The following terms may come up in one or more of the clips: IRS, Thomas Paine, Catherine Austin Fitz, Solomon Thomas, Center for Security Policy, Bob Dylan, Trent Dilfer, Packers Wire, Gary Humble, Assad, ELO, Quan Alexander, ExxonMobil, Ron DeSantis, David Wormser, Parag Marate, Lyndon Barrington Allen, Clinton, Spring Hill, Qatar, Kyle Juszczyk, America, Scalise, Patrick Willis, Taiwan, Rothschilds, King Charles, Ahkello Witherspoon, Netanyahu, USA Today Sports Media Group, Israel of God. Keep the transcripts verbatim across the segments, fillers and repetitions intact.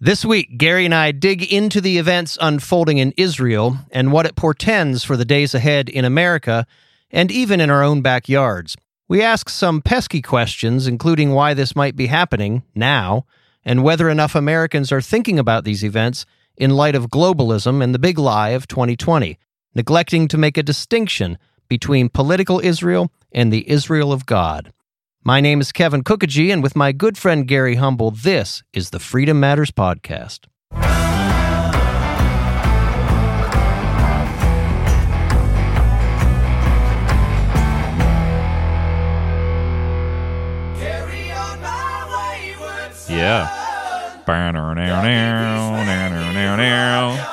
This week, Gary and I dig into the events unfolding in Israel and what it portends for the days ahead in America and even in our own backyards. We ask some pesky questions, including why this might be happening now and whether enough Americans are thinking about these events in light of globalism and the big lie of twenty twenty, neglecting to make a distinction between political Israel and the Israel of God. My name is Kevin Cookagee, and with my good friend Gary Humble, this is the Freedom Matters Podcast. Yeah.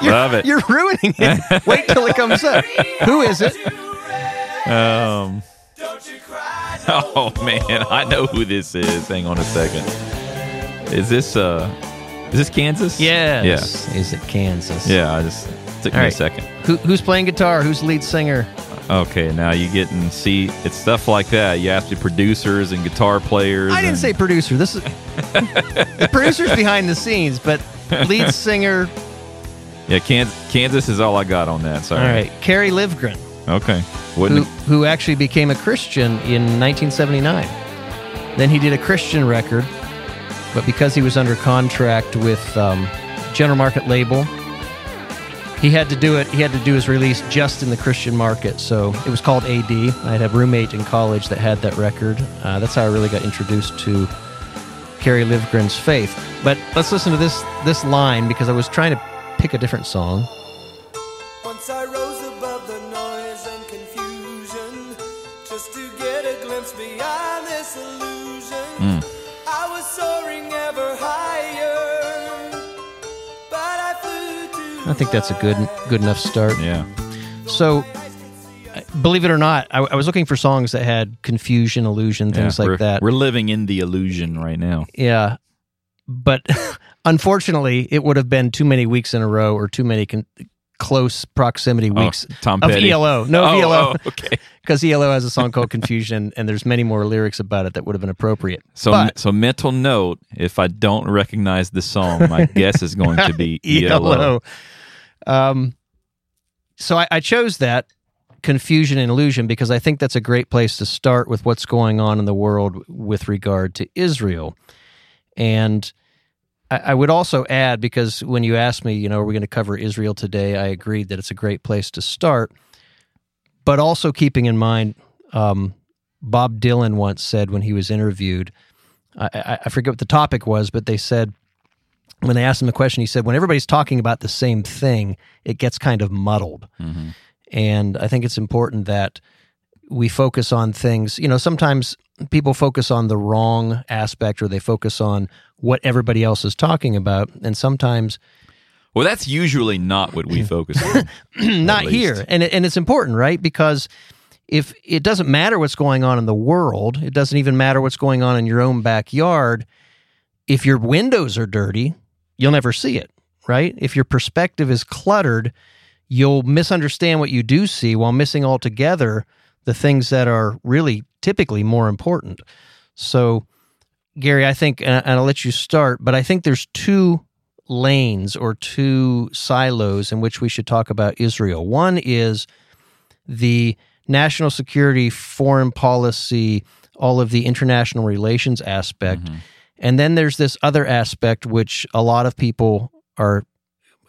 Love it. You're ruining it. Wait till it comes up. Who is it? Um... Oh, man, I know who this is. Hang on a second. Is this uh, is this Kansas? Yes. Yeah. Is it Kansas? Yeah, I just took me right. a second. Who, who's playing guitar? Who's the lead singer? Okay, now you're getting, see, it's stuff like that. You have to producers and guitar players. I didn't and... say producer. This is the producer's behind the scenes, but lead singer. Yeah, Kansas, Kansas is all I got on that. Sorry. All right, Kerry Livgren. Okay. Who, who actually became a Christian in nineteen seventy-nine. Then he did a Christian record, but because he was under contract with um, General Market Label, he had to do it. He had to do his release just in the Christian market, so it was called A D. I had a roommate in college that had that record. Uh, that's how I really got introduced to Kerry Livgren's faith. But let's listen to this this line, because I was trying to pick a different song. Once I wrote I think that's a good good enough start. Yeah. So, believe it or not, I, I was looking for songs that had confusion, illusion, things yeah, like that. We're living in the illusion right now. Yeah. But unfortunately, it would have been too many weeks in a row or too many con- close proximity weeks oh, Tom Petty. of E L O. No, oh, E L O. Oh, okay. Because E L O has a song called Confusion, and there's many more lyrics about it that would have been appropriate. So, but, so mental note, if I don't recognize the song, my guess is going to be E L O. Um, so I, I chose that, Confusion and Illusion, because I think that's a great place to start with what's going on in the world with regard to Israel. And I, I would also add, because when you asked me, you know, are we going to cover Israel today, I agreed that it's a great place to start. But also keeping in mind, um, Bob Dylan once said when he was interviewed, I, I, I forget what the topic was, but they said, when they asked him the question, he said, when everybody's talking about the same thing, it gets kind of muddled. Mm-hmm. And I think it's important that we focus on things. You know, sometimes people focus on the wrong aspect, or they focus on what everybody else is talking about. And sometimes... Well, that's usually not what we focus on. Not here. And it, and it's important, right? Because if it doesn't matter what's going on in the world, it doesn't even matter what's going on in your own backyard, if your windows are dirty... you'll never see it, right? If your perspective is cluttered, you'll misunderstand what you do see while missing altogether the things that are really typically more important. So, Gary, I think, and I'll let you start, but I think there's two lanes or two silos in which we should talk about Israel. One is the national security, foreign policy, all of the international relations aspect. Mm-hmm. And then there's this other aspect which a lot of people are,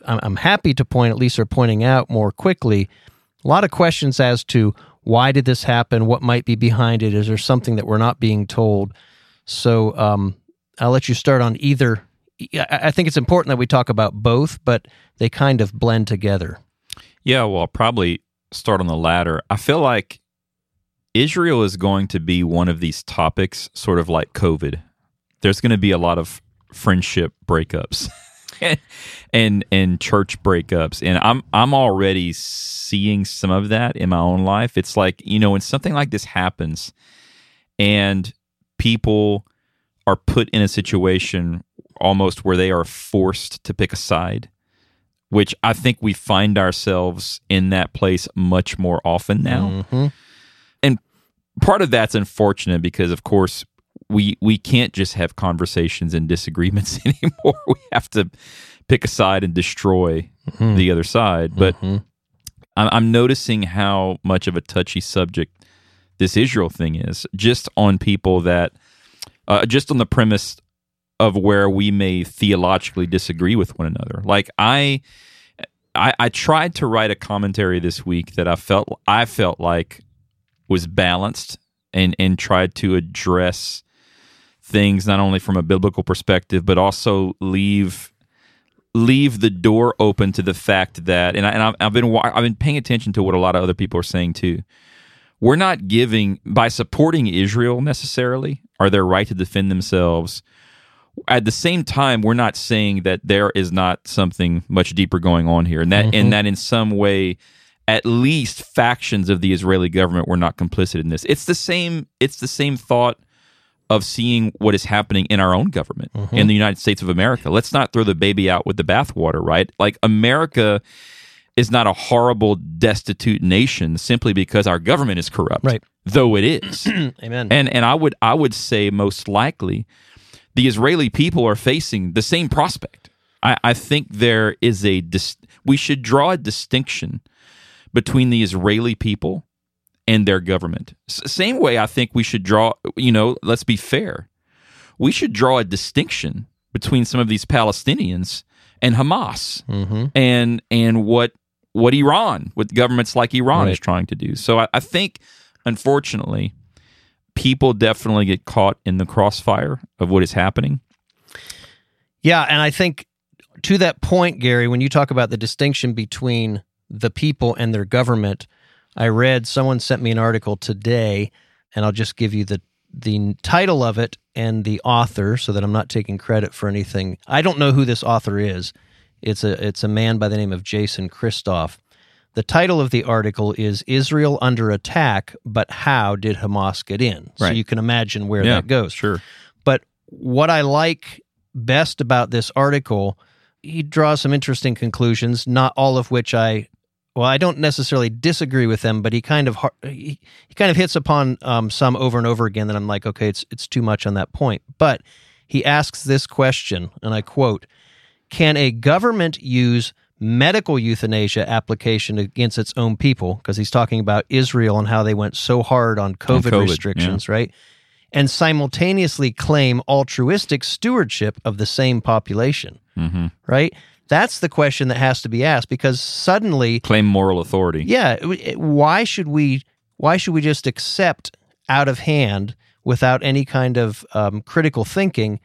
I'm happy to point, at least are pointing out more quickly, a lot of questions as to why did this happen, what might be behind it, is there something that we're not being told? So um, I'll let you start on either. I think it's important that we talk about both, but they kind of blend together. Yeah, well, I'll probably start on the latter. I feel like Israel is going to be one of these topics, sort of like COVID. There's going to be a lot of friendship breakups and and church breakups, and I'm I'm already seeing some of that in my own life. It's like, you know, when something like this happens, and people are put in a situation almost where they are forced to pick a side, which I think we find ourselves in that place much more often now. Mm-hmm. And part of that's unfortunate because, of course, we we can't just have conversations and disagreements anymore. We have to pick a side and destroy mm-hmm. the other side. But mm-hmm. I'm, I'm noticing how much of a touchy subject this Israel thing is, just on people that, uh, just on the premise of where we may theologically disagree with one another. Like I, I, I tried to write a commentary this week that I felt I felt like was balanced and and tried to address things not only from a biblical perspective but also leave leave the door open to the fact that and I, and I've, I've been I've been paying attention to what a lot of other people are saying too. We're not giving by supporting Israel necessarily or their right to defend themselves. At the same time, we're not saying that there is not something much deeper going on here, and that, mm-hmm. and that in some way, at least factions of the Israeli government were not complicit in this. It's the same. It's the same thought of seeing what is happening in our own government mm-hmm. in the United States of America. Let's not throw the baby out with the bathwater, right? Like America is not a horrible, destitute nation simply because our government is corrupt, right? Though it is. Amen. And and I would I would say most likely. The Israeli people are facing the same prospect. I, I think there is a dis- we should draw a distinction between the Israeli people and their government. S- same way, I think we should draw. You know, let's be fair. We should draw a distinction between some of these Palestinians and Hamas, mm-hmm. and and what what Iran, what governments like Iran right. is trying to do. So I, I think, unfortunately. People definitely get caught in the crossfire of what is happening. Yeah, and I think to that point, Gary, when you talk about the distinction between the people and their government, I read, someone sent me an article today, and I'll just give you the, the title of it and the author so that I'm not taking credit for anything. I don't know who this author is. It's a, it's a man by the name of Jason Kristof. The title of the article is Israel Under Attack, but How Did Hamas Get In? Right. So you can imagine where yeah, that goes. Sure. But what I like best about this article, he draws some interesting conclusions, not all of which I, well, I don't necessarily disagree with them, but he kind of he, he kind of hits upon um, some over and over again that I'm like, okay, it's it's too much on that point. But he asks this question, and I quote, "Can a government use medical euthanasia application against its own people," because he's talking about Israel and how they went so hard on COVID, on COVID restrictions, yeah. right? "And simultaneously claim altruistic stewardship of the same population," mm-hmm. right? That's the question that has to be asked, because suddenly— Claim moral authority. Yeah. Why should we, why should we just accept out of hand without any kind of um, critical thinking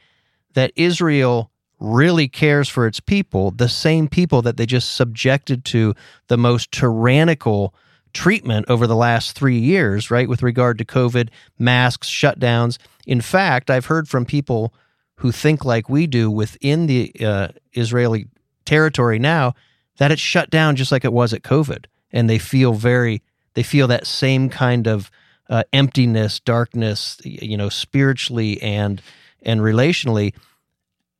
that Israel— really cares for its people, the same people that they just subjected to the most tyrannical treatment over the last three years, right, with regard to COVID, masks, shutdowns. In fact, I've heard from people who think like we do within the uh, Israeli territory now that it's shut down just like it was at COVID, and they feel very, they feel that same kind of uh, emptiness, darkness, you know, spiritually and and relationally.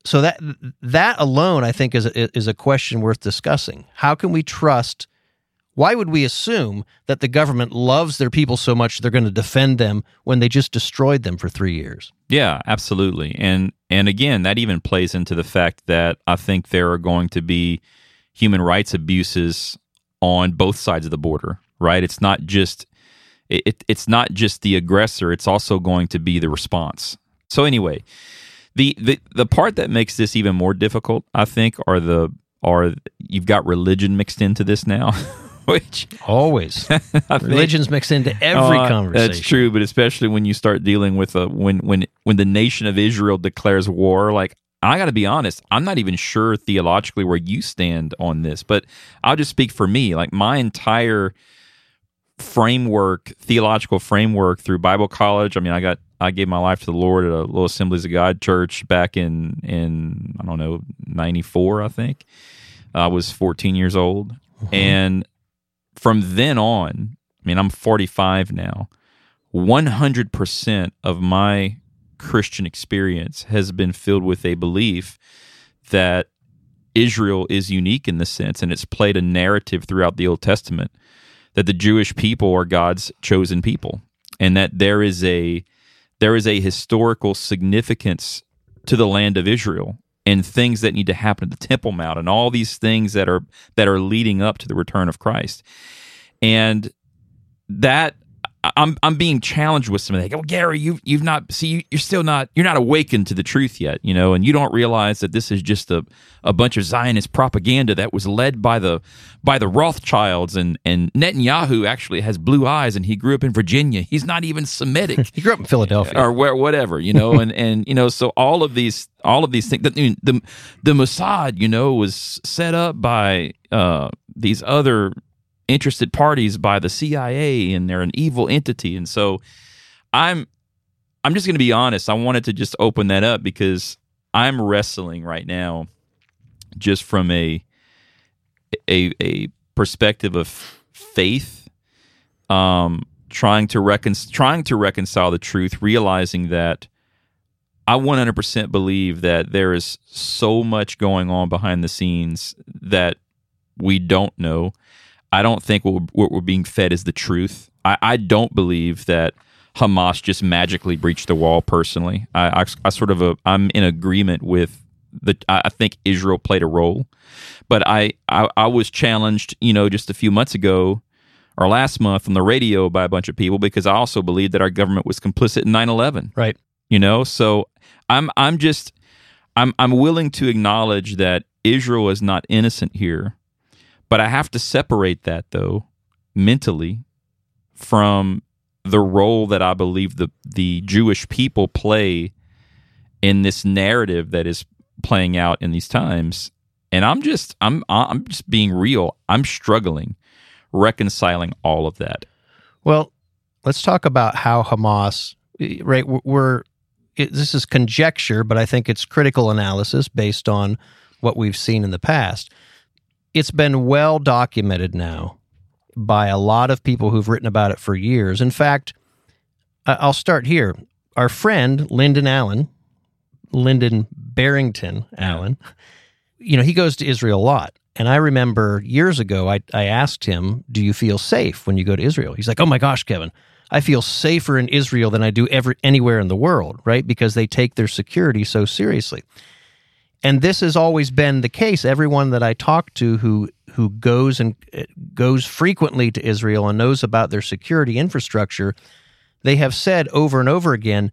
So that that alone, I think, is a, is a question worth discussing. How can we trust? Why would we assume that the government loves their people so much they're going to defend them when they just destroyed them for three years? Yeah, absolutely. And and again, that even plays into the fact that I think there are going to be human rights abuses on both sides of the border. Right? It's not just it. It's not just the aggressor. It's also going to be the response. So anyway. The, the the part that makes this even more difficult, I think, are the are you've got religion mixed into this now, which always religion's think, mixed into every uh, conversation. That's true, but especially when you start dealing with a, when when when the nation of Israel declares war. Like I got to be honest, I'm not even sure theologically where you stand on this, but I'll just speak for me. Like my entire framework, theological framework through Bible college. I mean, I got. I gave my life to the Lord at a little Assemblies of God church back in, in I don't know, ninety-four, I think. I was fourteen years old. Mm-hmm. And from then on, I mean, I'm forty-five now, one hundred percent of my Christian experience has been filled with a belief that Israel is unique in this sense, and it's played a narrative throughout the Old Testament that the Jewish people are God's chosen people, and that there is a there is a historical significance to the land of Israel and things that need to happen at the Temple Mount and all these things that are that are leading up to the return of Christ. And that I'm I'm being challenged with something. Like, oh, Gary, you you've not see you're still not you're not awakened to the truth yet, you know, and you don't realize that this is just a, a bunch of Zionist propaganda that was led by the by the Rothschilds, and and Netanyahu actually has blue eyes and he grew up in Virginia. He's not even Semitic. He grew up in Philadelphia or where, whatever, you know, and and you know, so all of these all of these things. The the, the Mossad, you know, was set up by uh, these other interested parties, by the C I A, and they're an evil entity. And so I'm I'm just going to be honest. I wanted to just open that up because I'm wrestling right now just from a a, a perspective of faith, um, trying to recon- trying to reconcile the truth, realizing that I one hundred percent believe that there is so much going on behind the scenes that we don't know. I don't think what we're, what we're being fed is the truth. I, I don't believe that Hamas just magically breached the wall. Personally, I, I, I sort of a, I'm in agreement with the. I think Israel played a role, but I, I I was challenged, you know, just a few months ago or last month on the radio by a bunch of people because I also believe that our government was complicit in nine eleven. Right. You know, so I'm I'm just I'm I'm willing to acknowledge that Israel is not innocent here. But I have to separate that, though, mentally from the role that I believe the, the Jewish people play in this narrative that is playing out in these times. And I'm just I'm I'm just being real. I'm struggling reconciling all of that. Well, let's talk about how Hamas, right? We're it, this is conjecture, but I think it's critical analysis based on what we've seen in the past. It's been well documented now by a lot of people who've written about it for years. In fact, I'll start here. Our friend, Lyndon Allen, Lyndon Barrington Allen, you know, he goes to Israel a lot. And I remember years ago, I, I asked him, do you feel safe when you go to Israel? He's like, oh my gosh, Kevin, I feel safer in Israel than I do ever anywhere in the world, right? Because they take their security so seriously. And this has always been the case. Everyone that I talk to who who goes and goes frequently to Israel and knows about their security infrastructure, they have said over and over again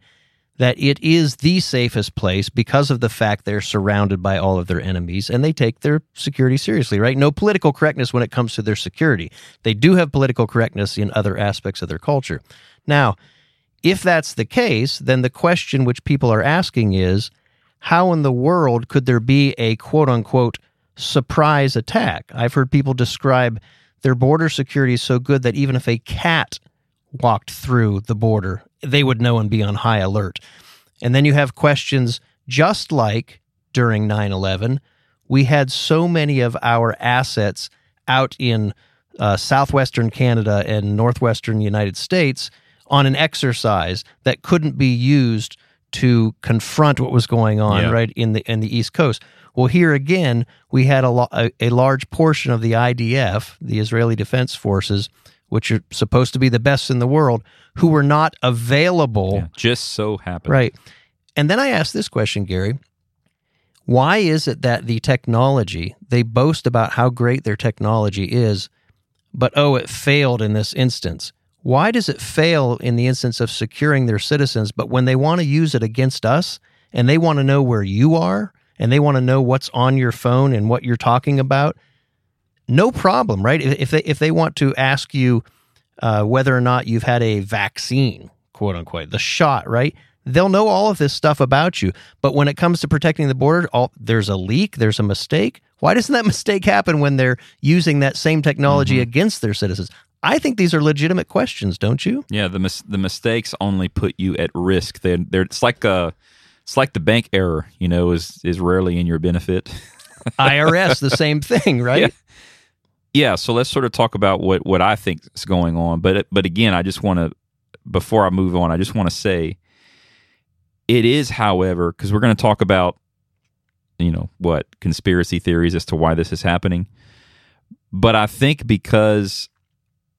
that it is the safest place because of the fact they're surrounded by all of their enemies and they take their security seriously, right? No political correctness when it comes to their security. They do have political correctness in other aspects of their culture. Now, if that's the case, then the question which people are asking is, how in the world could there be a quote-unquote surprise attack? I've heard people describe their border security is so good that even if a cat walked through the border, they would know and be on high alert. And then you have questions just like during nine eleven, we had so many of our assets out in uh, southwestern Canada and northwestern United States on an exercise that couldn't be used to confront what was going on, yeah. right, in the in the East Coast. Well, here again, we had a, lo- a, a large portion of the I D F, the Israeli Defense Forces, which are supposed to be the best in the world, who were not available. Yeah, just so happened. Right. And then I asked this question, Gary. Why is it that the technology, they boast about how great their technology is, but oh, it failed in this instance? Why does it fail in the instance of securing their citizens, but when they want to use it against us and they want to know where you are and they want to know what's on your phone and what you're talking about, no problem, right? If they, if they want to ask you uh, whether or not you've had a vaccine, quote unquote, the shot, right? They'll know all of this stuff about you. But when it comes to protecting the border, all, there's a leak, there's a mistake. Why doesn't that mistake happen when they're using that same technology mm-hmm. against their citizens? I think these are legitimate questions, don't you? Yeah, the mis- the mistakes only put you at risk. They're, they're it's like a, it's like the bank error, you know, is is rarely in your benefit. I R S, the same thing, right? Yeah. yeah. So let's sort of talk about what, what I think is going on. But but again, I just want to before I move on, I just want to say it is, however, because we're going to talk about you know what conspiracy theories as to why this is happening. But I think because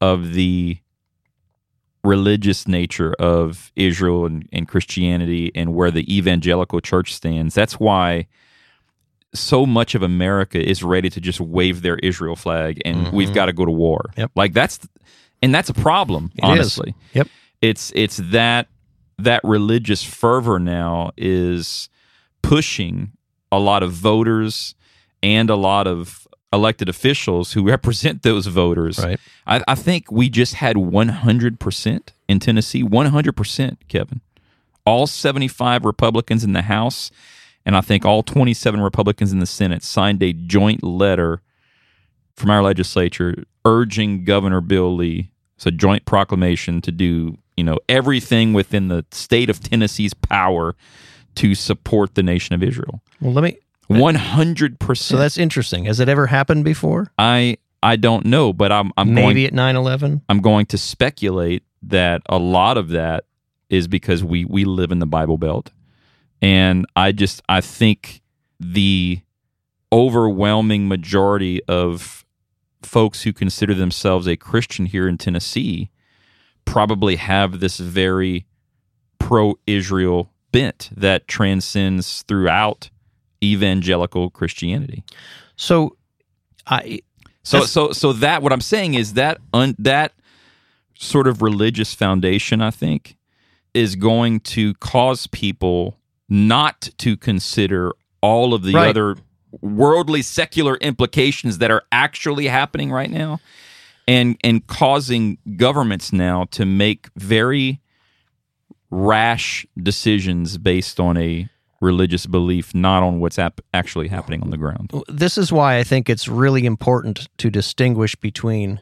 of the religious nature of Israel and, and Christianity and where the evangelical church stands. That's why so much of America is ready to just wave their Israel flag and mm-hmm. we've got to go to war. Yep. Like that's, and that's a problem, it honestly. Is. Yep. It's it's that that religious fervor now is pushing a lot of voters and a lot of elected officials who represent those voters. Right. I, I think we just had one hundred percent in Tennessee, one hundred percent, Kevin. All seventy-five Republicans in the House, and I think all twenty-seven Republicans in the Senate signed a joint letter from our legislature urging Governor Bill Lee, it's a joint proclamation, to do, you know, everything within the state of Tennessee's power to support the nation of Israel. Well, let me... one hundred percent. So that's interesting. Has it ever happened before? I I don't know, but I'm, I'm Maybe going, at nine eleven? I'm going to speculate that a lot of that is because we, we live in the Bible Belt. And I just, I think the overwhelming majority of folks who consider themselves a Christian here in Tennessee probably have this very pro-Israel bent that transcends throughout evangelical Christianity. So, I so so so that what I'm saying is that un, that sort of religious foundation, I think, is going to cause people not to consider all of the right. other worldly, secular implications that are actually happening right now, and and causing governments now to make very rash decisions based on a religious belief, not on what's ap- actually happening on the ground. This is why I think it's really important to distinguish between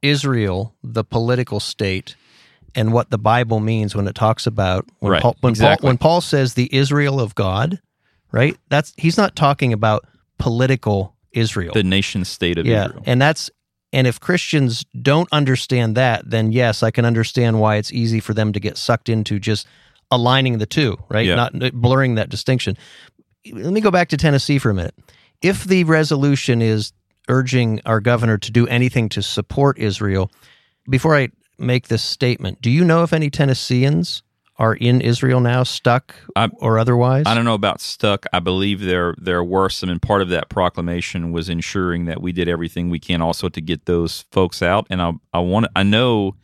Israel, the political state, and what the Bible means when it talks about when right, Paul, when, exactly. Paul, when Paul says the Israel of God, right? That's he's not talking about political Israel, the nation state of yeah, Israel. And that's and if Christians don't understand that, then yes, I can understand why it's easy for them to get sucked into just aligning the two, right? Yeah. Not blurring that distinction. Let me go back to Tennessee for a minute. If the resolution is urging our governor to do anything to support Israel, before I make this statement, do you know if any Tennesseans are in Israel now, stuck I, or otherwise? I don't know about stuck. I believe there there were some, and part of that proclamation was ensuring that we did everything we can also to get those folks out. And I I want I know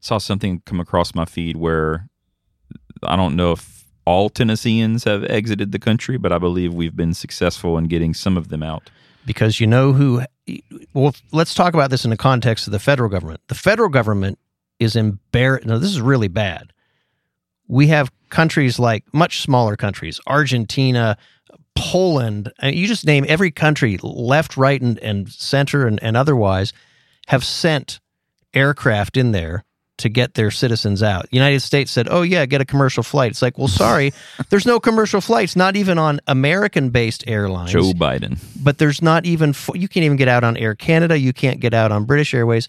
saw something come across my feed where I don't know if all Tennesseans have exited the country, but I believe we've been successful in getting some of them out. Because you know who... Well, let's talk about this in the context of the federal government. The federal government is embarrassed... Now, this is really bad. We have countries like... Much smaller countries. Argentina, Poland. I mean, you just name every country, left, right, and, and center, and, and otherwise, have sent aircraft in there to get their citizens out. The United States said, oh yeah, get a commercial flight. It's like, well, sorry, there's no commercial flights, not even on American-based airlines. Joe Biden. But there's not even, you can't even get out on Air Canada, you can't get out on British Airways.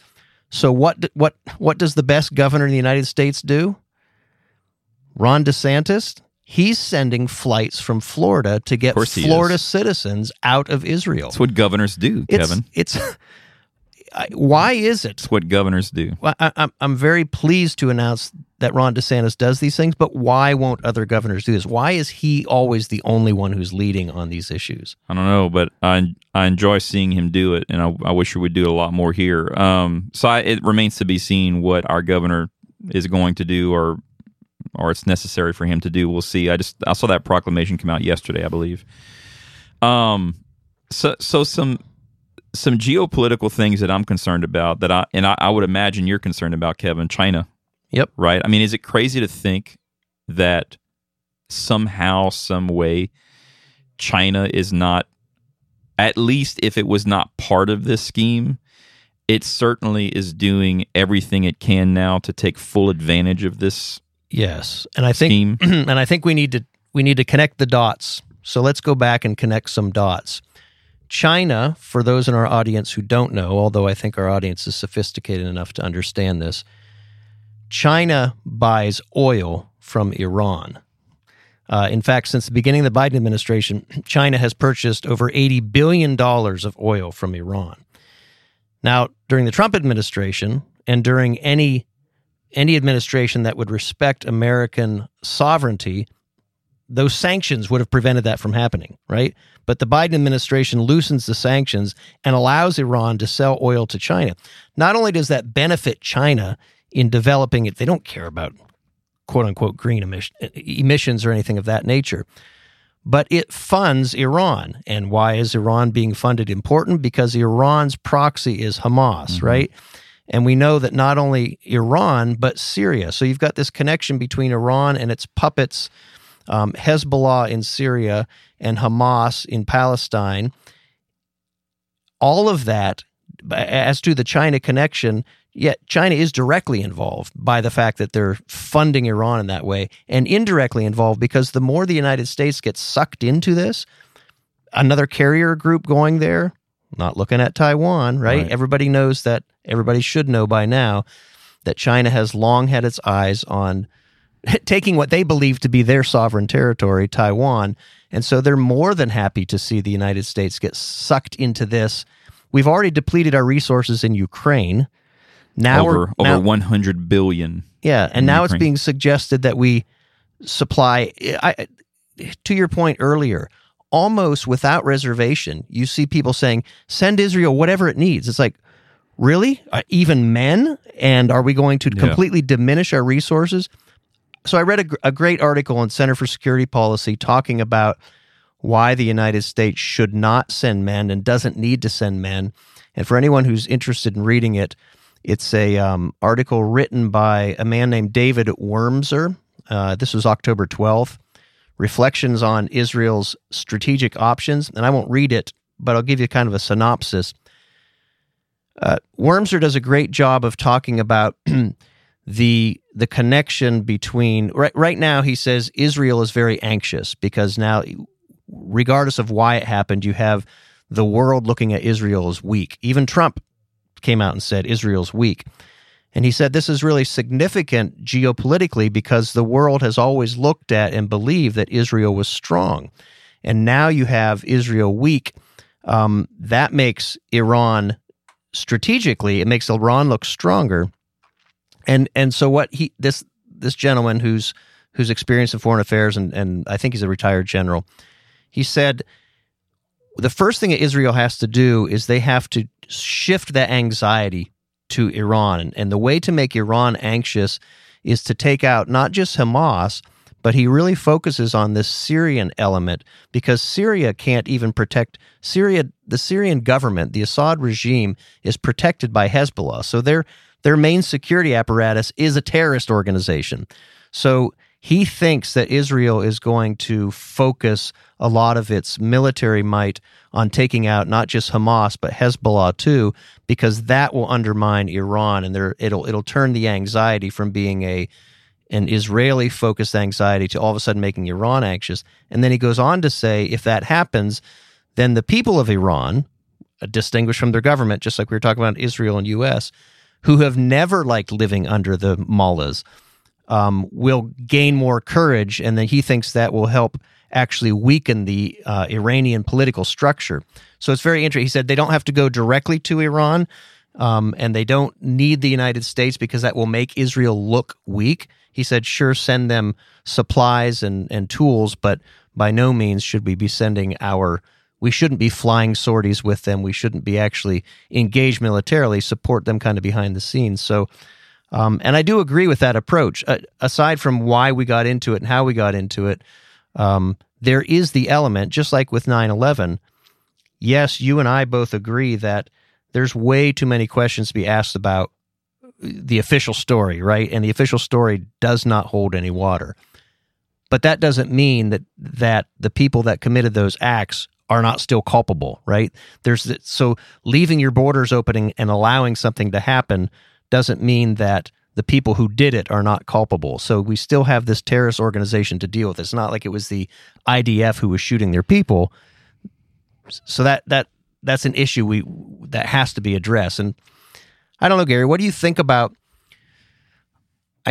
So what what what does the best governor in the United States do? Ron DeSantis? He's sending flights from Florida to get Florida citizens out of Israel. That's what governors do, Kevin. It's... it's Why is it? It's what governors do. Well, I, I'm very pleased to announce that Ron DeSantis does these things, but why won't other governors do this? Why is he always the only one who's leading on these issues? I don't know, but I I enjoy seeing him do it, and I, I wish he would do a lot more here. Um, so I, it remains to be seen what our governor is going to do, or or it's necessary for him to do. We'll see. I just I saw that proclamation come out yesterday, I believe. Um, so so some. Some geopolitical things that I'm concerned about, that I and I, I would imagine you're concerned about, Kevin. China. Yep. Right? I mean, is it crazy to think that somehow, some way, China is not, at least if it was not part of this scheme, it certainly is doing everything it can now to take full advantage of this. Yes, and I scheme. think, and I think we need to we need to connect the dots. So let's go back and connect some dots. China, for those in our audience who don't know, although I think our audience is sophisticated enough to understand this, China buys oil from Iran. Uh, in fact, since the beginning of the Biden administration, China has purchased over eighty billion dollars of oil from Iran. Now, during the Trump administration and during any any administration that would respect American sovereignty, those sanctions would have prevented that from happening, right? But the Biden administration loosens the sanctions and allows Iran to sell oil to China. Not only does that benefit China in developing it, they don't care about quote-unquote green emission, emissions or anything of that nature, but it funds Iran. And why is Iran being funded important? Because Iran's proxy is Hamas, mm-hmm. right? And we know that not only Iran, but Syria. So you've got this connection between Iran and its puppets, Um, Hezbollah in Syria and Hamas in Palestine. All of that, as to the China connection, yet China is directly involved by the fact that they're funding Iran in that way, and indirectly involved because the more the United States gets sucked into this, another carrier group going there, not looking at Taiwan, right? right. Everybody knows that, everybody should know by now that China has long had its eyes on taking what they believe to be their sovereign territory, Taiwan. And so they're more than happy to see the United States get sucked into this. We've already depleted our resources in Ukraine. Now over, we're, now, over one hundred billion. Yeah, and now Ukraine. It's being suggested that we supply, I, to your point earlier, almost without reservation, you see people saying, send Israel whatever it needs. It's like, really? Uh, even men? And are we going to yeah. completely diminish our resources? So I read a, a great article in Center for Security Policy talking about why the United States should not send men and doesn't need to send men. And for anyone who's interested in reading it, it's a um, article written by a man named David Wormser. Uh, this was October twelfth. Reflections on Israel's strategic options. And I won't read it, but I'll give you kind of a synopsis. Uh, Wormser does a great job of talking about the the connection between, right, right now he says Israel is very anxious because now, regardless of why it happened, you have the world looking at Israel as weak. Even Trump came out and said Israel's weak. And he said this is really significant geopolitically because the world has always looked at and believed that Israel was strong. And now you have Israel weak. Um, that makes Iran, strategically, it makes Iran look stronger. And and so what he this this gentleman who's who's experienced in foreign affairs, and, and I think he's a retired general, he said the first thing that Israel has to do is they have to shift that anxiety to Iran. And, and the way to make Iran anxious is to take out not just Hamas, but he really focuses on this Syrian element because Syria can't even protect Syria. The Syrian government, the Assad regime, is protected by Hezbollah. So they're Their main security apparatus is a terrorist organization. So he thinks that Israel is going to focus a lot of its military might on taking out not just Hamas, but Hezbollah too, because that will undermine Iran, and there it'll it'll turn the anxiety from being a an Israeli-focused anxiety to all of a sudden making Iran anxious. And then he goes on to say, if that happens, then the people of Iran, distinguished from their government, just like we were talking about Israel and U S, who have never liked living under the mullahs, um, will gain more courage, and then he thinks that will help actually weaken the uh, Iranian political structure. So it's very interesting. He said they don't have to go directly to Iran, um, and they don't need the United States because that will make Israel look weak. He said, sure, send them supplies and, and tools, but by no means should we be sending our We shouldn't be flying sorties with them. We shouldn't be actually engaged militarily, support them kind of behind the scenes. So, um, and I do agree with that approach. Uh, aside from why we got into it and how we got into it, um, there is the element, just like with nine eleven, yes, you and I both agree that there's way too many questions to be asked about the official story, right? And the official story does not hold any water. But that doesn't mean that that the people that committed those acts are not still culpable, right? There's the, so leaving your borders opening and allowing something to happen doesn't mean that the people who did it are not culpable. So we still have this terrorist organization to deal with. It's not like it was the I D F who was shooting their people. So that that that's an issue we that has to be addressed. And I don't know, Gary, what do you think about?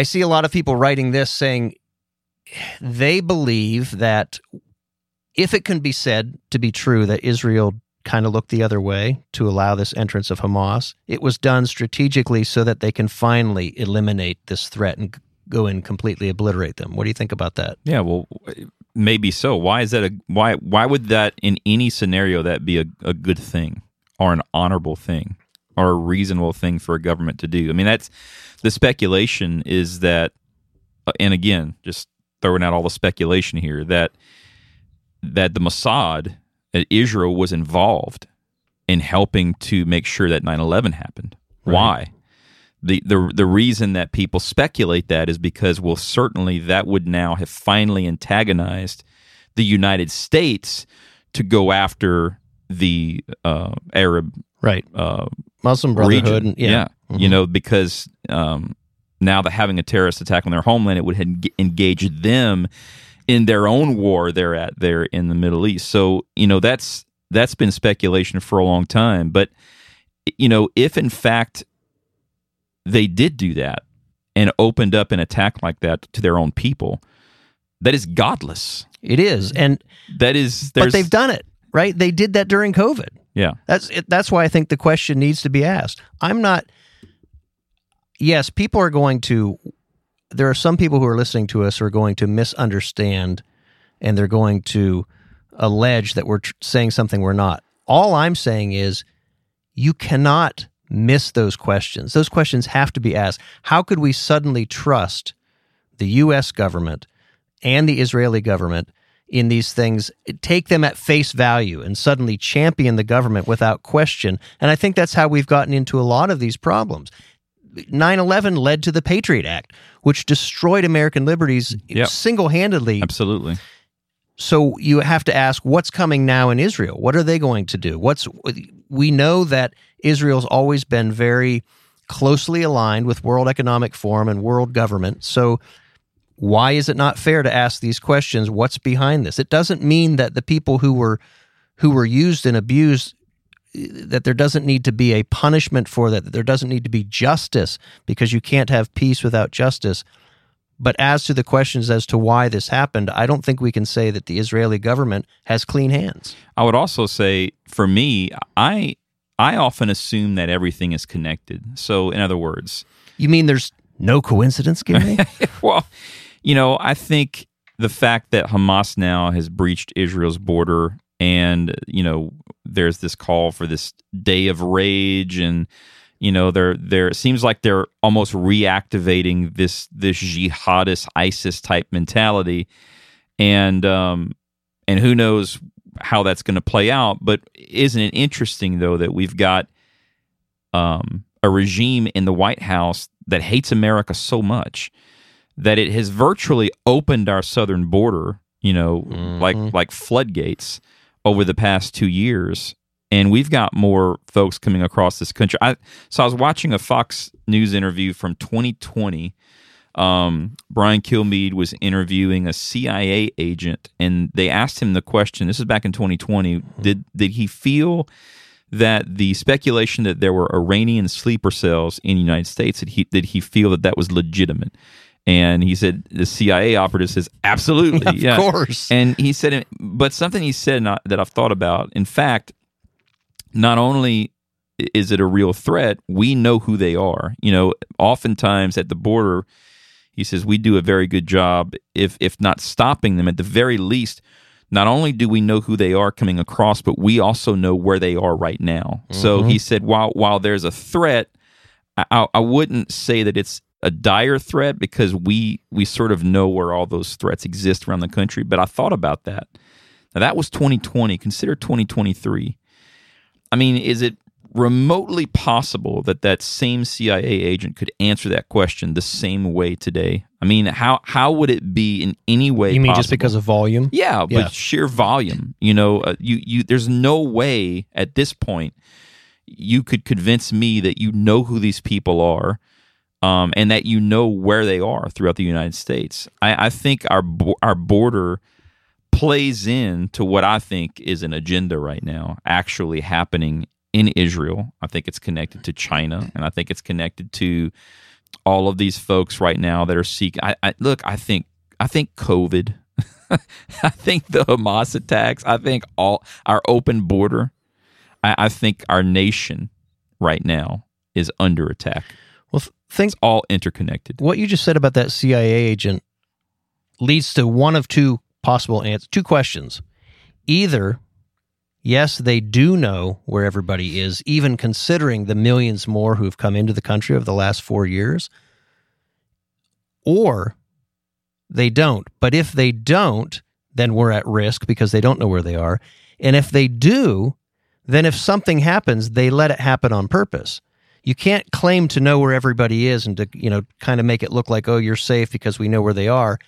I see a lot of people writing this saying they believe that if it can be said to be true that Israel kind of look the other way to allow this entrance of Hamas. It was done strategically so that they can finally eliminate this threat and go and completely obliterate them. What do you think about that? Yeah, well, maybe so. Why is that a why? Why would that in any scenario that be a, a good thing or an honorable thing or a reasonable thing for a government to do? I mean, that's the speculation is that, and again, just throwing out all the speculation here that that the Mossad, that Israel was involved in helping to make sure that nine eleven happened. Right. Why? The, the the reason that people speculate that is because, well, certainly that would now have finally antagonized the United States to go after the uh, Arab right uh, Muslim Brotherhood. And, yeah, yeah. Mm-hmm. You know, because um, now that having a terrorist attack on their homeland, it would en- engage them in their own war they're at there in the Middle East. So, you know, that's that's been speculation for a long time. But, you know, if in fact they did do that and opened up an attack like that to their own people, that is godless. It is. And that is, but they've done it, right? They did that during COVID. Yeah. That's it. That's why I think the question needs to be asked. I'm not, yes, people are going to, there are some people who are listening to us who are going to misunderstand and they're going to allege that we're tr- saying something we're not. All I'm saying is you cannot miss those questions. Those questions have to be asked. How could we suddenly trust the U S government and the Israeli government in these things, take them at face value and suddenly champion the government without question? And I think that's how we've gotten into a lot of these problems. nine eleven led to the Patriot Act, which destroyed American liberties yep. single-handedly. Absolutely. So you have to ask, what's coming now in Israel? What are they going to do? What's we know that Israel's always been very closely aligned with World Economic Forum and world government. So why is it not fair to ask these questions? What's behind this? It doesn't mean that the people who were who were used and abused, that there doesn't need to be a punishment for that, that there doesn't need to be justice, because you can't have peace without justice. But as to the questions as to why this happened, I don't think we can say that the Israeli government has clean hands. I would also say, for me, I I often assume that everything is connected. So, in other words... You mean there's no coincidence, Gary? Well, you know, I think the fact that Hamas now has breached Israel's border and, you know, there's this call for this day of rage and... You know, they're they're it seems like they're almost reactivating this this jihadist ISIS type mentality, and um, and who knows how that's going to play out. But isn't it interesting though that we've got um, a regime in the White House that hates America so much that it has virtually opened our southern border, you know, mm-hmm. like like floodgates over the past two years. And we've got more folks coming across this country. I, so I was watching a Fox News interview from twenty twenty. Um, Brian Kilmeade was interviewing a C I A agent, and they asked him the question, this is back in twenty twenty, did, did he feel that the speculation that there were Iranian sleeper cells in the United States, did he, did he feel that that was legitimate? And he said, the C I A operative says, absolutely. Of yeah. course. And he said, but something he said not, that I've thought about, in fact, not only is it a real threat, we know who they are. You know, oftentimes at the border, he says, we do a very good job, if if not stopping them, at the very least, not only do we know who they are coming across, but we also know where they are right now. Mm-hmm. So he said, while while there's a threat, I, I wouldn't say that it's a dire threat, because we, we sort of know where all those threats exist around the country. But I thought about that. Now, that was twenty twenty. Consider twenty twenty-three. I mean, is it remotely possible that that same C I A agent could answer that question the same way today? I mean, how how would it be in any way possible? You mean possible? Just because of volume? Yeah, yeah, but sheer volume. You know, uh, you you there's no way at this point you could convince me that you know who these people are, um, and that you know where they are throughout the United States. I, I think our our border plays in to what I think is an agenda right now actually happening in Israel. I think it's connected to China, and I think it's connected to all of these folks right now that are seeking. I, I, look, I think I think COVID, I think the Hamas attacks, I think all our open border, I, I think our nation right now is under attack. Well, think, it's all interconnected. What you just said about that C I A agent leads to one of two possible answers, two questions. Either, yes, they do know where everybody is, even considering the millions more who have come into the country over the last four years, or they don't. But if they don't, then we're at risk because they don't know where they are. And if they do, then if something happens, they let it happen on purpose. You can't claim to know where everybody is and to, you know, kind of make it look like, oh, you're safe because we know where they are,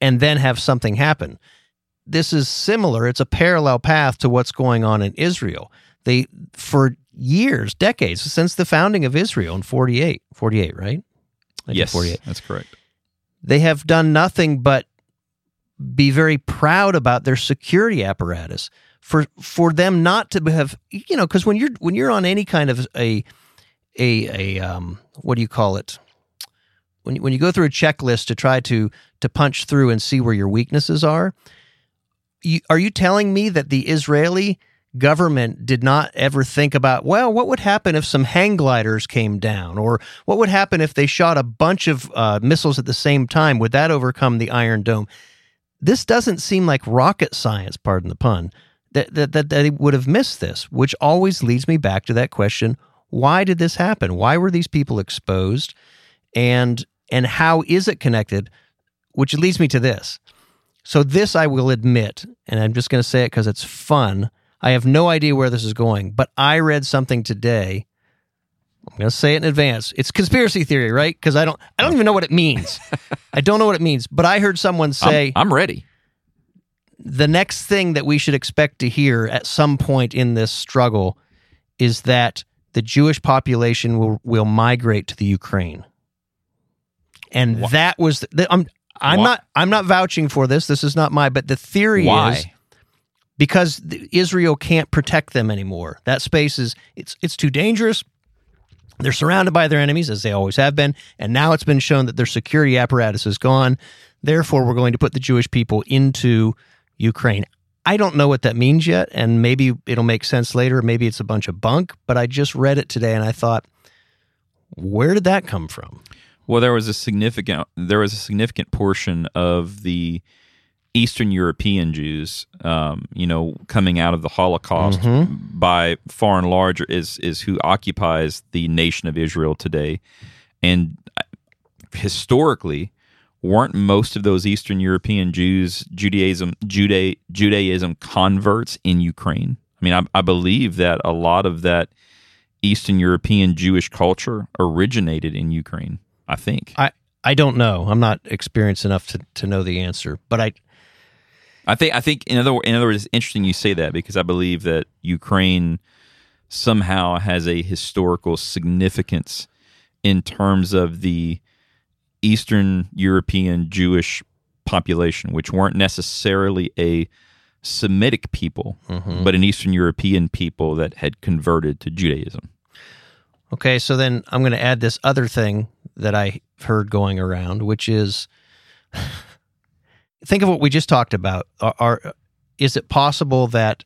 and then have something happen. This is similar. It's a parallel path to what's going on in Israel. They, for years, decades, since the founding of Israel in forty-eight, forty-eight, right? Yes, that's correct. They have done nothing but be very proud about their security apparatus. For for them not to have, you know, because when you're when you're on any kind of a a a um what do you call it when you, when you go through a checklist to try to to punch through and see where your weaknesses are, you, are you telling me that the Israeli government did not ever think about, well, what would happen if some hang gliders came down, or what would happen if they shot a bunch of uh, missiles at the same time? Would that overcome the Iron Dome? This doesn't seem like rocket science, pardon the pun. That, that, that they would have missed this, which always leads me back to that question, why did this happen? Why were these people exposed? And and how is it connected? Which leads me to this. So this I will admit, and I'm just going to say it because it's fun, I have no idea where this is going, but I read something today. I'm going to say it in advance. It's conspiracy theory, right? Because I don't, I don't even know what it means. I don't know what it means, but I heard someone say... I'm, I'm ready. The next thing that we should expect to hear at some point in this struggle is that the Jewish population will, will migrate to the Ukraine, and Why? that was the, I'm I'm Why? not I'm not vouching for this. This is not my, but the theory Why? is because Israel can't protect them anymore. That space is it's it's too dangerous. They're surrounded by their enemies, as they always have been, and now it's been shown that their security apparatus is gone. Therefore, we're going to put the Jewish people into Ukraine. I don't know what that means yet, and maybe it'll make sense later. Maybe it's a bunch of bunk, but I just read it today, and I thought, where did that come from? Well, there was a significant there was a significant portion of the Eastern European Jews, um, you know, coming out of the Holocaust, mm-hmm. by far and large is is who occupies the nation of Israel today, and historically, weren't most of those Eastern European Jews Judaism Juda, Judaism converts in Ukraine? I mean, I, I believe that a lot of that Eastern European Jewish culture originated in Ukraine, I think. I, I don't know. I'm not experienced enough to, to know the answer, but I... I think, I think in, other, in other words, it's interesting you say that, because I believe that Ukraine somehow has a historical significance in terms of the Eastern European Jewish population, which weren't necessarily a Semitic people, mm-hmm. but an Eastern European people that had converted to Judaism. Okay, so then I'm going to add this other thing that I heard going around, which is, think of what we just talked about. Are, are, is it possible that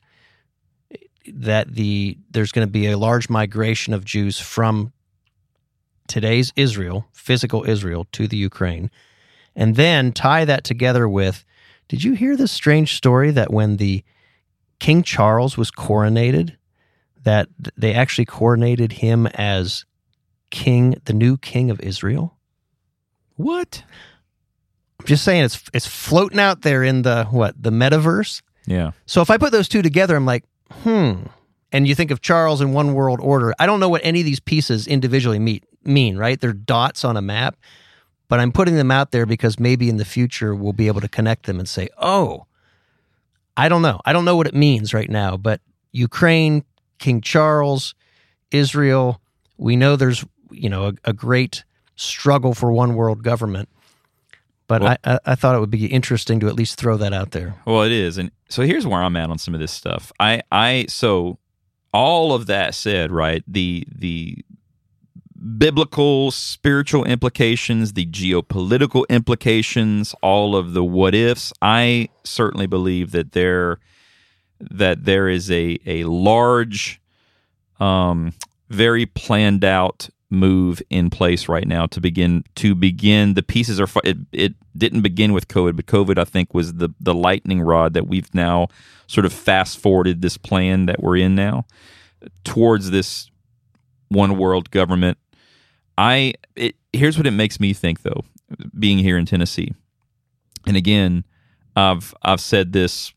that the there's going to be a large migration of Jews from today's Israel, physical Israel, to the Ukraine, and then tie that together with, did you hear this strange story that when the King Charles was coronated, that they actually coronated him as king, the new king of Israel? What? I'm just saying, it's it's floating out there in the, what, the metaverse? Yeah. So if I put those two together, I'm like, hmm. And you think of Charles in one world order. I don't know what any of these pieces individually mean. mean, right? They're dots on a map, but I'm putting them out there because maybe in the future we'll be able to connect them and say, oh, I don't know. I don't know what it means right now, but Ukraine, King Charles, Israel, we know there's, you know, a, a great struggle for one world government, but well, I, I, I thought it would be interesting to at least throw that out there. Well, it is. And so here's where I'm at on some of this stuff. I, I, so all of that said, right, the, the, biblical, spiritual implications, the geopolitical implications, all of the what ifs. I certainly believe that there that there is a a large um, very planned out move in place right now to begin to begin the pieces are it, it didn't begin with COVID, but COVID I think was the the lightning rod that we've now sort of fast forwarded this plan that we're in now towards this one world government. I it, here's what it makes me think though, being here in Tennessee, and again I've I've said this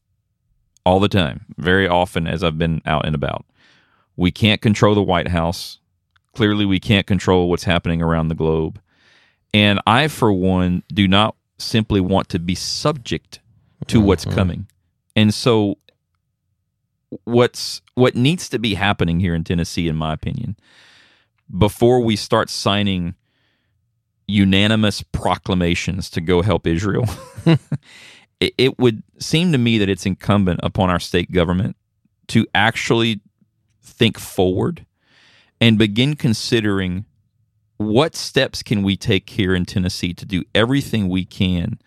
all the time, very often as I've been out and about. We can't control the White House. Clearly, we can't control what's happening around the globe. And I, for one, do not simply want to be subject to mm-hmm. what's coming. And so what's what needs to be happening here in Tennessee, in my opinion, before we start signing unanimous proclamations to go help Israel, it, it would seem to me that it's incumbent upon our state government to actually think forward and begin considering what steps can we take here in Tennessee to do everything we can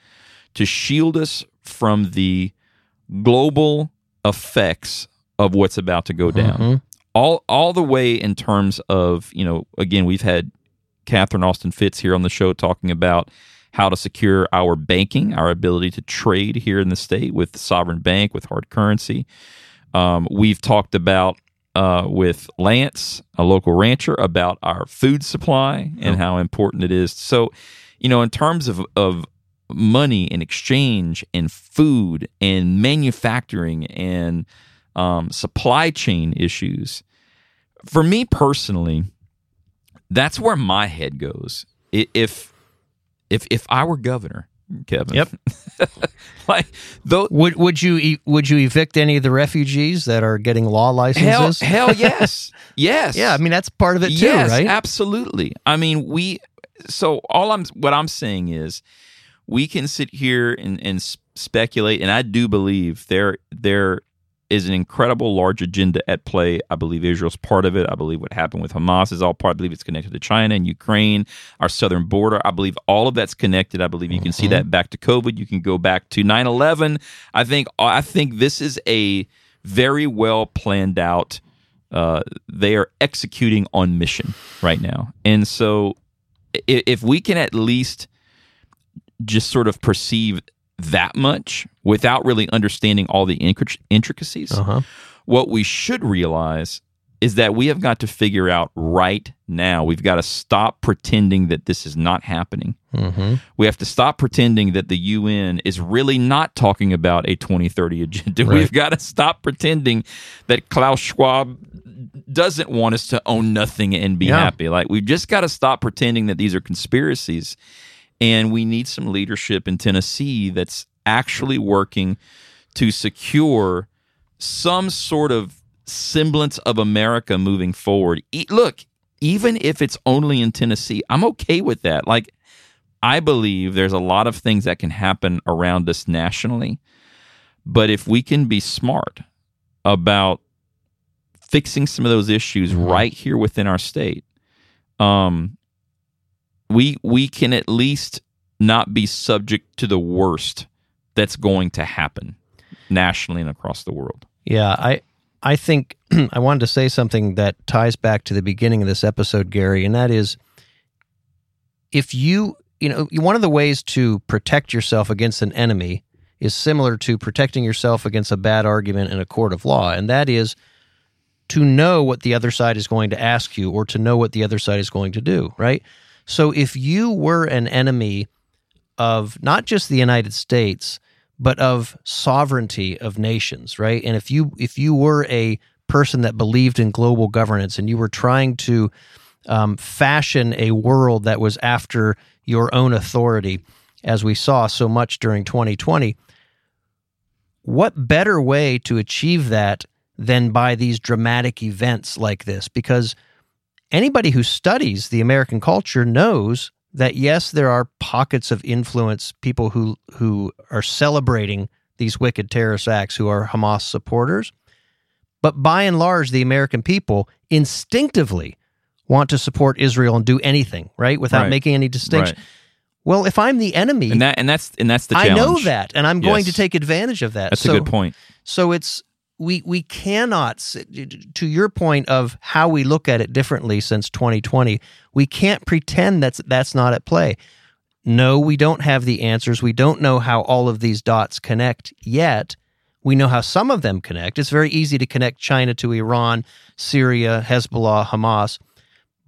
to shield us from the global effects of what's about to go down. Mm-hmm. All all the way in terms of, you know, again, we've had Catherine Austin Fitz here on the show talking about how to secure our banking, our ability to trade here in the state with the sovereign bank, with hard currency. Um, we've talked about Uh, with Lance, a local rancher, about our food supply and oh. how important it is. So, you know, in terms of, of money and exchange and food and manufacturing and um, supply chain issues, for me personally, that's where my head goes. If if if I were governor, Kevin, yep. like though, would would you would you evict any of the refugees that are getting law licenses? Hell, hell yes, yes. Yeah, I mean that's part of it too, yes, right? Absolutely. I mean we. So all I'm what I'm saying is we can sit here and, and speculate, and I do believe there there is an incredible large agenda at play. I believe Israel's part of it. I believe what happened with Hamas is all part. I believe it's connected to China and Ukraine, our southern border. I believe all of that's connected. I believe you mm-hmm. can see that back to COVID. You can go back to nine eleven. I think I think this is a very well planned out. Uh, they are executing on mission right now. And so if we can at least just sort of perceive that much without really understanding all the intric- intricacies, uh-huh. what we should realize is that we have got to figure out right now. We've got to stop pretending that this is not happening. Mm-hmm. We have to stop pretending that the U N is really not talking about a twenty thirty agenda. Right. We've got to stop pretending that Klaus Schwab doesn't want us to own nothing and be yeah. happy. Like we've just got to stop pretending that these are conspiracies. And we need some leadership in Tennessee that's actually working to secure some sort of semblance of America moving forward. E- look, even if it's only in Tennessee, I'm okay with that. Like, I believe there's a lot of things that can happen around us nationally. But if we can be smart about fixing some of those issues right here within our state, um, We we can at least not be subject to the worst that's going to happen nationally and across the world. Yeah, I I think I wanted to say something that ties back to the beginning of this episode, Gary, and that is if you, you know, one of the ways to protect yourself against an enemy is similar to protecting yourself against a bad argument in a court of law, and that is to know what the other side is going to ask you or to know what the other side is going to do, right? So if you were an enemy of not just the United States, but of sovereignty of nations, right? And if you if you were a person that believed in global governance and you were trying to um, fashion a world that was after your own authority, as we saw so much during twenty twenty, what better way to achieve that than by these dramatic events like this? Because anybody who studies the American culture knows that, yes, there are pockets of influence, people who who are celebrating these wicked terrorist acts who are Hamas supporters. But by and large, the American people instinctively want to support Israel and do anything, right, without right. making any distinction. Right. Well, if I'm the enemy— And, that, and, that's, and that's the challenge. I know that, and I'm yes. going to take advantage of that. That's so, a good point. So it's we we cannot, to your point of how we look at it differently since twenty twenty, we can't pretend that's that's not at play. No, we don't have the answers. We don't know how all of these dots connect yet. We know how some of them connect. It's very easy to connect China to Iran, Syria, Hezbollah, Hamas,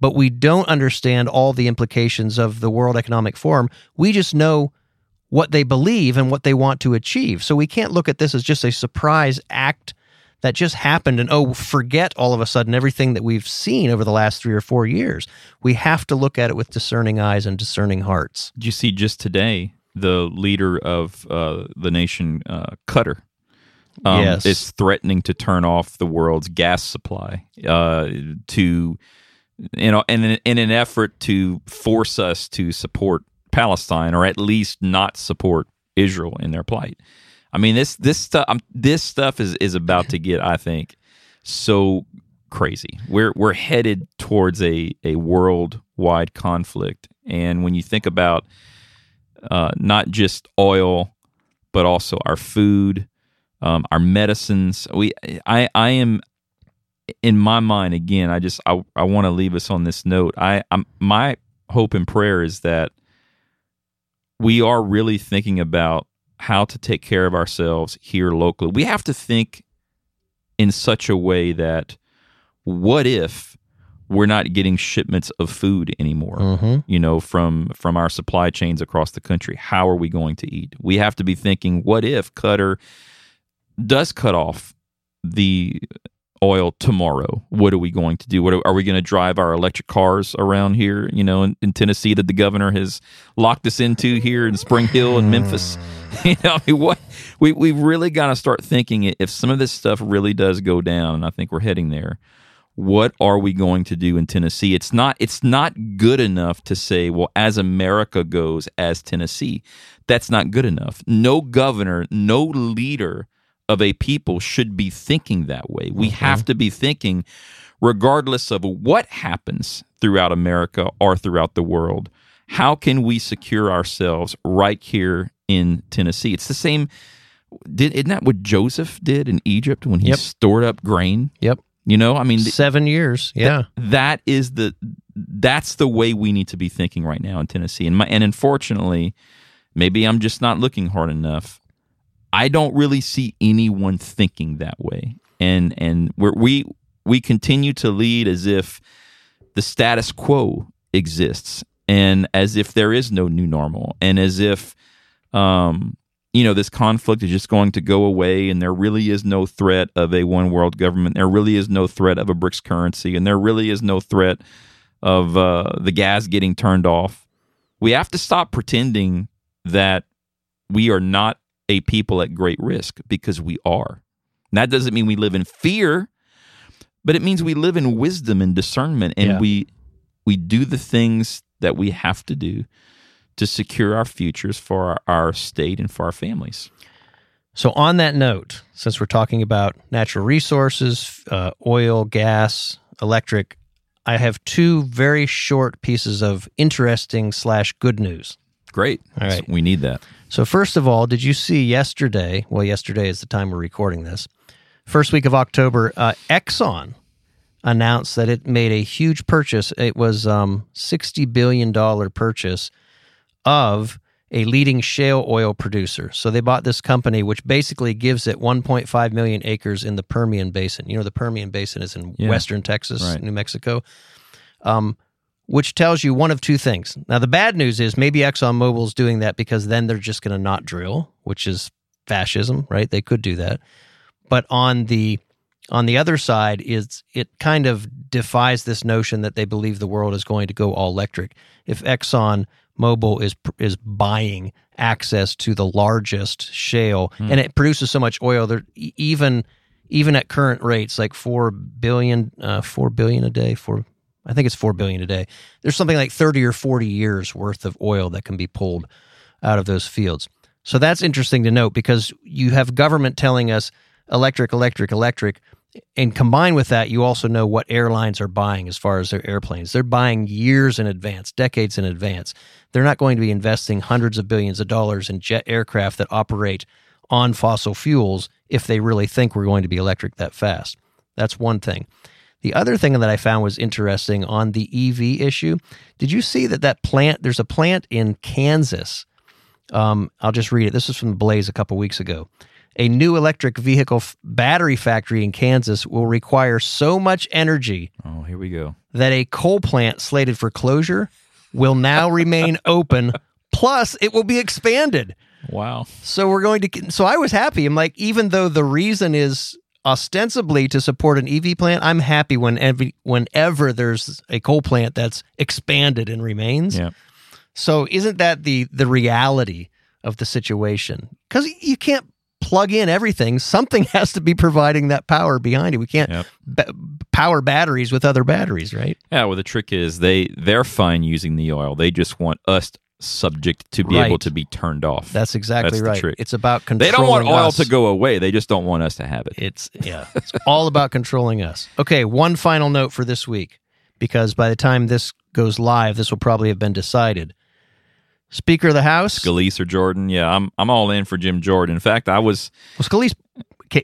but we don't understand all the implications of the World Economic Forum. We just know what they believe and what they want to achieve. So we can't look at this as just a surprise act that just happened and, oh, forget all of a sudden everything that we've seen over the last three or four years. We have to look at it with discerning eyes and discerning hearts. You see, just today, the leader of uh, the nation, uh, Qatar, um, yes. is threatening to turn off the world's gas supply uh, to... You know, in, in an effort to force us to support Palestine, or at least not support Israel in their plight. I mean, this this stuff um, this stuff is, is about to get, I think, so crazy. We're we're headed towards a a worldwide conflict, and when you think about uh, not just oil, but also our food, um, our medicines, we I I am. In my mind, again, I just I, I want to leave us on this note. I I'm, my hope and prayer is that we are really thinking about how to take care of ourselves here locally. We have to think in such a way that what if we're not getting shipments of food anymore? Mm-hmm. You know, from from our supply chains across the country. How are we going to eat? We have to be thinking, what if Qatar does cut off the oil tomorrow? What are we going to do? What are, are we going to drive our electric cars around here, you know, in, in Tennessee that the governor has locked us into here in Spring Hill and Memphis? You know, I mean, what we we really got to start thinking, if some of this stuff really does go down, and I think we're heading there, what are we going to do in Tennessee? It's not it's not good enough to say, well, as America goes, as Tennessee. That's not good enough. No governor, no leader of a people should be thinking that way. We mm-hmm. have to be thinking, regardless of what happens throughout America or throughout the world, how can we secure ourselves right here in Tennessee? It's the same, did, isn't that what Joseph did in Egypt when he yep. stored up grain? Yep. You know, I mean, seven years. Yeah, th- that is the that's the way we need to be thinking right now in Tennessee. And my, and unfortunately, maybe I'm just not looking hard enough. I don't really see anyone thinking that way, and and we're, we we continue to lead as if the status quo exists, and as if there is no new normal, and as if um, you know, this conflict is just going to go away, and there really is no threat of a one world government, there really is no threat of a BRICS currency, and there really is no threat of uh, the gas getting turned off. We have to stop pretending that we are not a people at great risk, because we are. And that doesn't mean we live in fear, but it means we live in wisdom and discernment, and yeah. we we do the things that we have to do to secure our futures for our, our state and for our families. So on that note, since we're talking about natural resources, uh, oil, gas, electric, I have two very short pieces of interesting slash good news. Great. All right. So we need that. So first of all, did you see yesterday, well, yesterday is the time we're recording this, first week of October, uh, Exxon announced that it made a huge purchase. It was um, sixty billion dollars purchase of a leading shale oil producer. So they bought this company, which basically gives it one point five million acres in the Permian Basin. You know, the Permian Basin is in yeah. western Texas, right. New Mexico. Um Which tells you one of two things. Now, the bad news is maybe ExxonMobil's doing that because then they're just going to not drill, which is fascism, right? They could do that. But on the on the other side, is it kind of defies this notion that they believe the world is going to go all electric. If ExxonMobil is is buying access to the largest shale, mm. and it produces so much oil, that even even at current rates, like four billion, uh, four billion a day, four. I think it's four billion dollars a day. There's something like thirty or forty years worth of oil that can be pulled out of those fields. So that's interesting to note, because you have government telling us electric, electric, electric, and combined with that, you also know what airlines are buying as far as their airplanes. They're buying years in advance, decades in advance. They're not going to be investing hundreds of billions of dollars in jet aircraft that operate on fossil fuels if they really think we're going to be electric that fast. That's one thing. The other thing that I found was interesting on the E V issue, did you see that that plant, there's a plant in Kansas. Um, I'll just read it. This is from the Blaze a couple weeks ago. A new electric vehicle f- battery factory in Kansas will require so much energy. Oh, here we go. That a coal plant slated for closure will now remain open. Plus, it will be expanded. Wow. So we're going to, so I was happy. I'm like, even though the reason is ostensibly to support an E V plant, I'm happy when every, whenever there's a coal plant that's expanded and remains. Yeah. So isn't that the the reality of the situation? Because you can't plug in everything. Something has to be providing that power behind it. We can't yep. b- power batteries with other batteries, right? Yeah, well, the trick is they, they're fine using the oil. They just want us subject to be right. able to be turned off. That's exactly That's right. The trick. It's about controlling us. They don't want oil us. to go away. They just don't want us to have it. It's yeah. It's all about controlling us. Okay, one final note for this week, because by the time this goes live, this will probably have been decided. Speaker of the House, Scalise or Jordan? Yeah, I'm I'm all in for Jim Jordan. In fact, I was. Well, Scalise,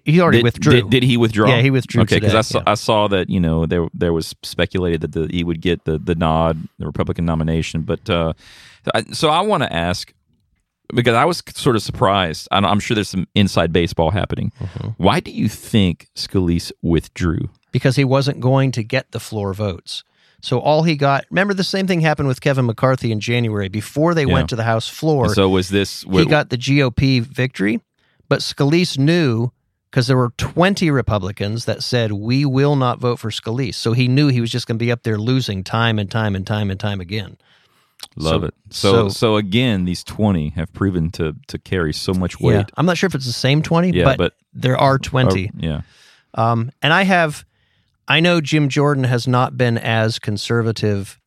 he already did, withdrew. Did, did he withdraw? Yeah, he withdrew. Okay, because I saw yeah. I saw that you know there there was speculated that the, he would get the the nod, the Republican nomination. But uh, I, so I want to ask, because I was sort of surprised. I I'm sure there's some inside baseball happening. Mm-hmm. Why do you think Scalise withdrew? Because he wasn't going to get the floor votes. So all he got, remember the same thing happened with Kevin McCarthy in January before they yeah. went to the House floor. And so was this... Wait, he got the G O P victory, but Scalise knew, because there were twenty Republicans that said, we will not vote for Scalise. So he knew he was just going to be up there losing time and time and time and time again. Love so, it. So, so so again, these twenty have proven to to carry so much weight. Yeah. I'm not sure if it's the same twenty, yeah, but, but there are twenty. Uh, yeah. Um, and I have... I know Jim Jordan has not been as conservative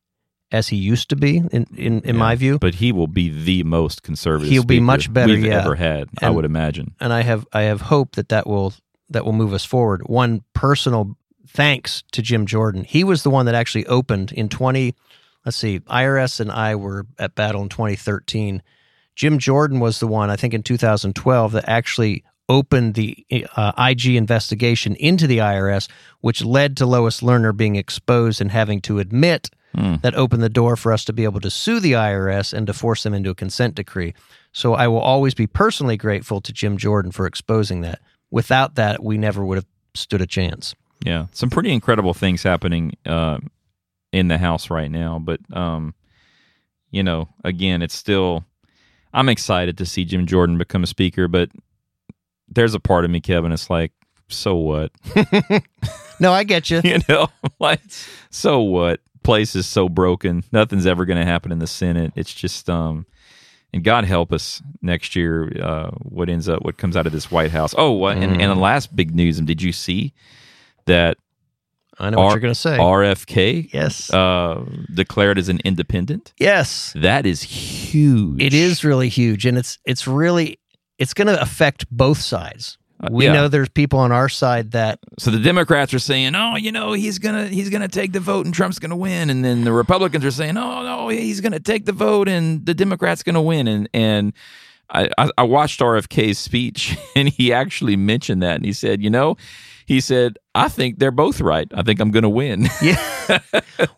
as he used to be, in, in, in yeah, my view. But he will be the most conservative He'll be much better we've yeah. ever had, and, I would imagine. And I have I have hope that that will, that will move us forward. One personal thanks to Jim Jordan. He was the one that actually opened in twenty, let's see, I R S and I were at battle in twenty thirteen. Jim Jordan was the one, I think in two thousand twelve, that actually opened the uh, I G investigation into the I R S, which led to Lois Lerner being exposed and having to admit mm. that opened the door for us to be able to sue the I R S and to force them into a consent decree. So I will always be personally grateful to Jim Jordan for exposing that. Without that, we never would have stood a chance. Yeah, some pretty incredible things happening uh, in the House right now. But, um, you know, again, it's still... I'm excited to see Jim Jordan become a speaker, but... There's a part of me, Kevin, it's like, so what? No, I get you. You know, like, so what? Place is so broken. Nothing's ever going to happen in the Senate. It's just, um, and God help us next year, uh, what ends up, what comes out of this White House. Oh, uh, mm. and, and the last big news, and did you see that? I know what R- you're going to say. R F K, yes, uh, declared as an independent. Yes. That is huge. It is really huge, and it's it's really... It's going to affect both sides. We uh, yeah. know there's people on our side that... So the Democrats are saying, oh, you know, he's going to he's gonna take the vote and Trump's going to win. And then the Republicans are saying, oh, no, he's going to take the vote and the Democrats going to win. And and I, I, I watched R F K's speech, and he actually mentioned that. And he said, you know, he said, I think they're both right. I think I'm going to win. Yeah.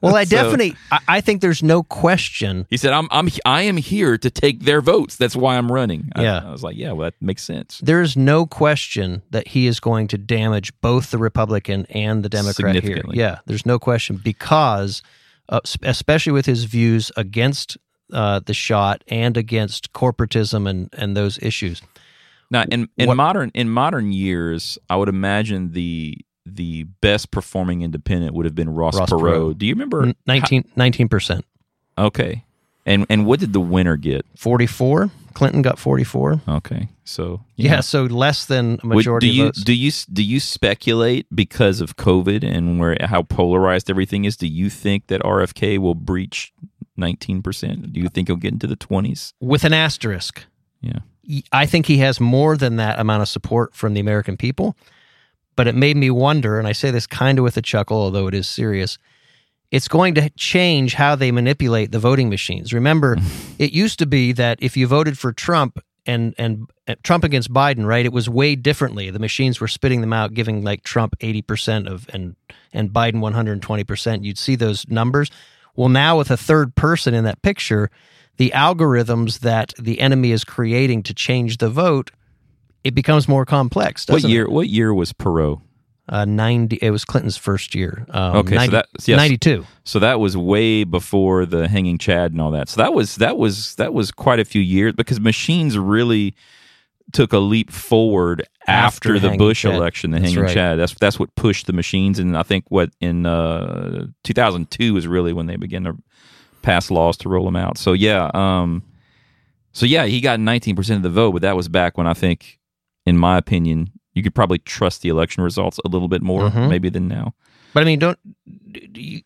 Well, I definitely... So, I, I think there's no question. He said, I'm, I'm, I am here to take their votes. That's why I'm running. I, yeah. I was like, yeah, well, that makes sense. There is no question that he is going to damage both the Republican and the Democrat here. Yeah, there's no question, because, uh, especially with his views against uh, the shot and against corporatism and, and those issues. Now, in, in what, modern in modern years, I would imagine the... the best performing independent would have been Ross, Ross Perot. Perot. Do you remember? nineteen percent. Okay. And and what did the winner get? forty-four. Clinton got forty-four. Okay. So yeah, yeah so less than a majority do you, votes. Do you do you speculate, because of COVID and where how polarized everything is, do you think that R F K will breach nineteen percent? Do you think he'll get into the twenties? With an asterisk. Yeah. I think he has more than that amount of support from the American people. But it made me wonder, and I say this kind of with a chuckle, although it is serious, it's going to change how they manipulate the voting machines. Remember, it used to be that if you voted for Trump and and Trump against Biden, right? It was way differently. The machines were spitting them out, giving like Trump eighty percent of and and Biden one hundred twenty percent. You'd see those numbers. Well, now with a third person in that picture, the algorithms that the enemy is creating to change the vote, it becomes more complex. What year? It? What year was Perot? Uh, ninety. It was Clinton's first year. Um, okay, ninety, so that yes. ninety-two. So that was way before the hanging Chad and all that. So that was that was that was quite a few years, because machines really took a leap forward after, after the Bush Chad. election, the that's hanging right. Chad. That's that's what pushed the machines, and I think what in uh, two thousand two is really when they began to pass laws to roll them out. So yeah, um, so yeah, he got nineteen percent of the vote, but that was back when I think, in my opinion, you could probably trust the election results a little bit more, mm-hmm. maybe than now. But I mean, don't you,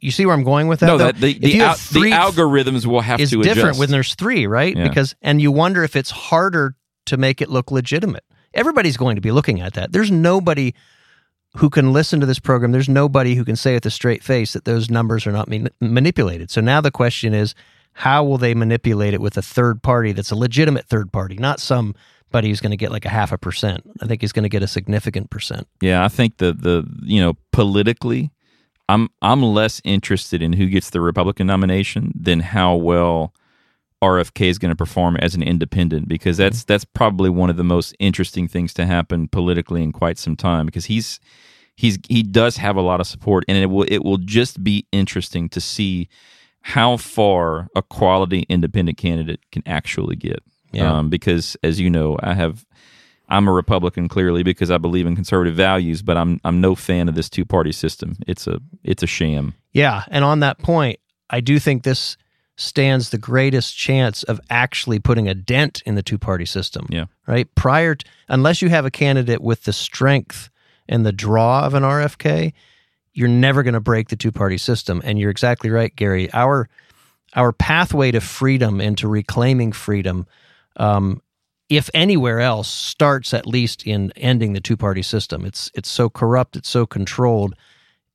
you see where I'm going with that? No, that, the, the, al- three, the algorithms will have to adjust. It's different when there's three, right? Yeah. Because and you wonder if it's harder to make it look legitimate. Everybody's going to be looking at that. There's nobody who can listen to this program. There's nobody who can say with a straight face that those numbers are not man- manipulated. So now the question is, how will they manipulate it with a third party that's a legitimate third party, not some but he's going to get like a half a percent. I think he's going to get a significant percent. Yeah, I think the the you know politically, I'm I'm less interested in who gets the Republican nomination than how well R F K is going to perform as an independent, because that's that's probably one of the most interesting things to happen politically in quite some time, because he's he's he does have a lot of support, and it will it will just be interesting to see how far a quality independent candidate can actually get. Yeah. Um, because, as you know, I have, I'm a Republican clearly because I believe in conservative values, but I'm I'm no fan of this two party system. It's a it's a sham. Yeah, and on that point, I do think this stands the greatest chance of actually putting a dent in the two party system. Yeah, right. Prior to, unless you have a candidate with the strength and the draw of an R F K, you're never going to break the two party system. And you're exactly right, Gary. Our our pathway to freedom and to reclaiming freedom, Um, if anywhere else, starts at least in ending the two-party system. It's it's so corrupt, it's so controlled.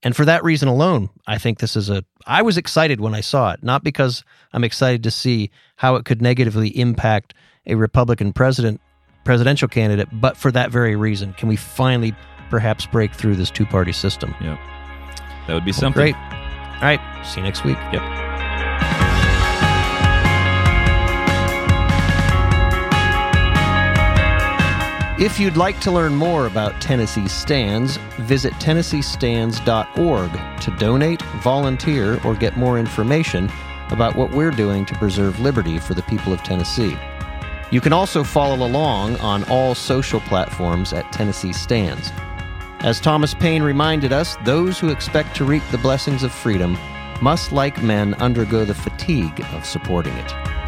And for that reason alone, I think this is a... I was excited when I saw it, not because I'm excited to see how it could negatively impact a Republican president, presidential candidate, but for that very reason. Can we finally perhaps break through this two-party system? Yeah. That would be well, something. Great. All right. See you next week. Yep. If you'd like to learn more about Tennessee Stands, visit Tennessee Stands dot org to donate, volunteer, or get more information about what we're doing to preserve liberty for the people of Tennessee. You can also follow along on all social platforms at Tennessee Stands. As Thomas Paine reminded us, those who expect to reap the blessings of freedom must, like men, undergo the fatigue of supporting it.